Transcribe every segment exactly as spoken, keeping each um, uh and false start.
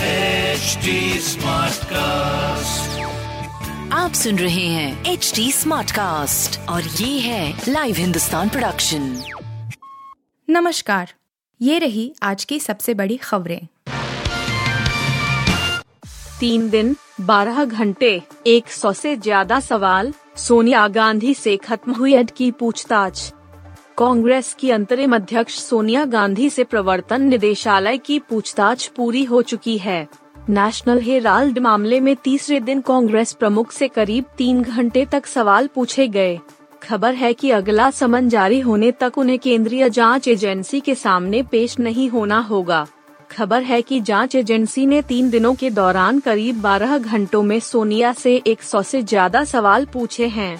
H D smart cast, आप सुन रहे हैं एच डी स्मार्ट कास्ट और ये है लाइव हिंदुस्तान प्रोडक्शन। नमस्कार, ये रही आज की सबसे बड़ी खबरें। तीन दिन बारह घंटे एक सौ से ज्यादा सवाल, सोनिया गांधी से खत्म हुई ऐड की पूछताछ। कांग्रेस की अंतरिम अध्यक्ष सोनिया गांधी से प्रवर्तन निदेशालय की पूछताछ पूरी हो चुकी है। नेशनल हेराल्ड मामले में तीसरे दिन कांग्रेस प्रमुख से करीब तीन घंटे तक सवाल पूछे गए। खबर है कि अगला समन जारी होने तक उन्हें केंद्रीय जांच एजेंसी के सामने पेश नहीं होना होगा। खबर है कि जांच एजेंसी ने तीन दिनों के दौरान करीब बारह घंटों में सोनिया से सौ से ज्यादा सवाल पूछे हैं।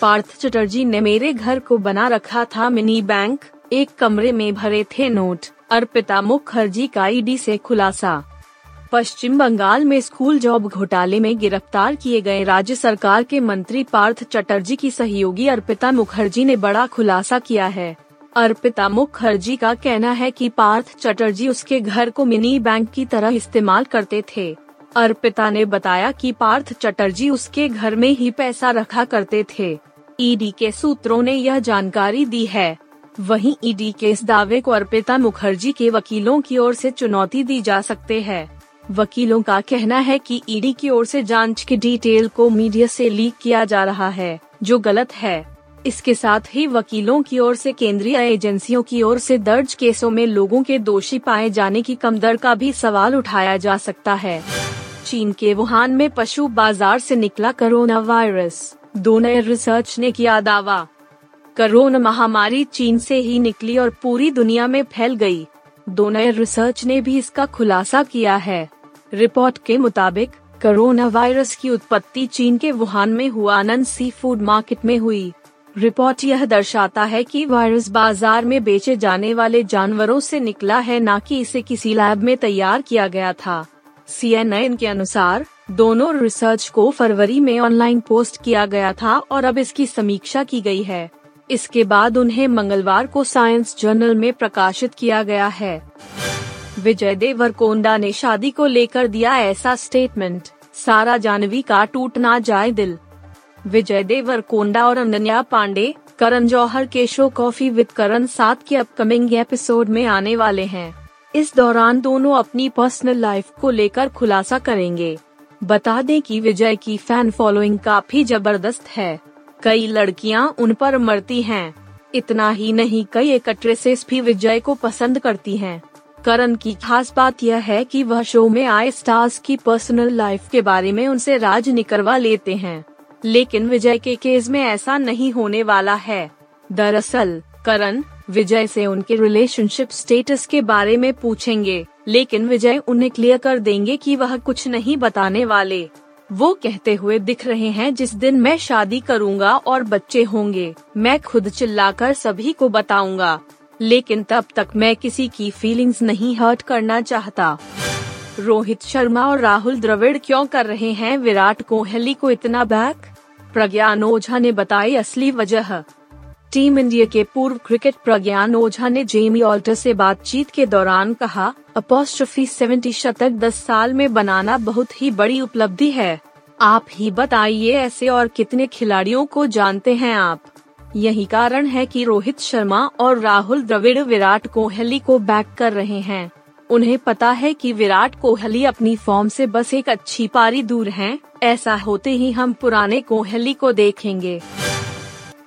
पार्थ चटर्जी ने मेरे घर को बना रखा था मिनी बैंक, एक कमरे में भरे थे नोट, अर्पिता मुखर्जी का ईडी से खुलासा। पश्चिम बंगाल में स्कूल जॉब घोटाले में गिरफ्तार किए गए राज्य सरकार के मंत्री पार्थ चटर्जी की सहयोगी अर्पिता मुखर्जी ने बड़ा खुलासा किया है। अर्पिता मुखर्जी का कहना है कि पार्थ चटर्जी उसके घर को मिनी बैंक की तरह इस्तेमाल करते थे। अर्पिता ने बताया कि पार्थ चटर्जी उसके घर में ही पैसा रखा करते थे। ईडी के सूत्रों ने यह जानकारी दी है। वहीं ईडी के इस दावे को अर्पिता मुखर्जी के वकीलों की ओर से चुनौती दी जा सकती है। वकीलों का कहना है कि ईडी की ओर से जांच की डिटेल को मीडिया से लीक किया जा रहा है, जो गलत है। इसके साथ ही वकीलों की ओर से केंद्रीय एजेंसियों की ओर से दर्ज केसों में लोगों के दोषी पाए जाने की कम दर का भी सवाल उठाया जा सकता है। चीन के वुहान में पशु बाजार से निकला कोरोना वायरस, दो नए रिसर्च ने किया दावा। कोरोना महामारी चीन से ही निकली और पूरी दुनिया में फैल गई। दो नए रिसर्च ने भी इसका खुलासा किया है। रिपोर्ट के मुताबिक कोरोना वायरस की उत्पत्ति चीन के वुहान में हुआ आनंद सी फूड मार्केट में हुई। रिपोर्ट यह दर्शाता है कि वायरस बाजार में बेचे जाने वाले जानवरों से निकला है, न कि इसे किसी लैब में तैयार किया गया था। सी एन एन के अनुसार दोनों रिसर्च को फरवरी में ऑनलाइन पोस्ट किया गया था और अब इसकी समीक्षा की गई है। इसके बाद उन्हें मंगलवार को साइंस जर्नल में प्रकाशित किया गया है। विजय देव वरकोंडा ने शादी को लेकर दिया ऐसा स्टेटमेंट, सारा जानवी का टूट ना जाए दिल। विजय देव वरकोंडा और अनन्या पांडे, करण जौहर के शो कॉफी विद करण सात के अपकमिंग एपिसोड में आने वाले हैं। इस दौरान दोनों अपनी पर्सनल लाइफ को लेकर खुलासा करेंगे। बता दें कि विजय की फैन फॉलोइंग काफी जबरदस्त है। कई लड़कियां उन पर मरती हैं। इतना ही नहीं, कई एक्ट्रेसेस भी विजय को पसंद करती हैं। करण की खास बात यह है कि वह शो में आए स्टार्स की पर्सनल लाइफ के बारे में उनसे राज निकलवा लेते हैं, लेकिन विजय के केस में ऐसा नहीं होने वाला है। दरअसल करण विजय से उनके रिलेशनशिप स्टेटस के बारे में पूछेंगे, लेकिन विजय उन्हें क्लियर कर देंगे कि वह कुछ नहीं बताने वाले। वो कहते हुए दिख रहे हैं, जिस दिन मैं शादी करूंगा और बच्चे होंगे, मैं खुद चिल्लाकर सभी को बताऊंगा, लेकिन तब तक मैं किसी की फीलिंग्स नहीं हर्ट करना चाहता। रोहित शर्मा और राहुल द्रविड़ क्यों कर रहे हैं विराट कोहली को इतना बैक, प्रज्ञान ओझा ने बताई असली वजह। टीम इंडिया के पूर्व क्रिकेट प्रज्ञान ओझा ने जेमी ऑल्टर से बातचीत के दौरान कहा, अपॉस्ट्रोफी सत्तर शतक दस साल में बनाना बहुत ही बड़ी उपलब्धि है। आप ही बताइए ऐसे और कितने खिलाड़ियों को जानते हैं आप। यही कारण है कि रोहित शर्मा और राहुल द्रविड़ विराट कोहली को बैक कर रहे हैं। उन्हें पता है कि विराट कोहली अपनी फॉर्म से बस एक अच्छी पारी दूर हैं। ऐसा होते ही हम पुराने कोहली को देखेंगे।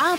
आप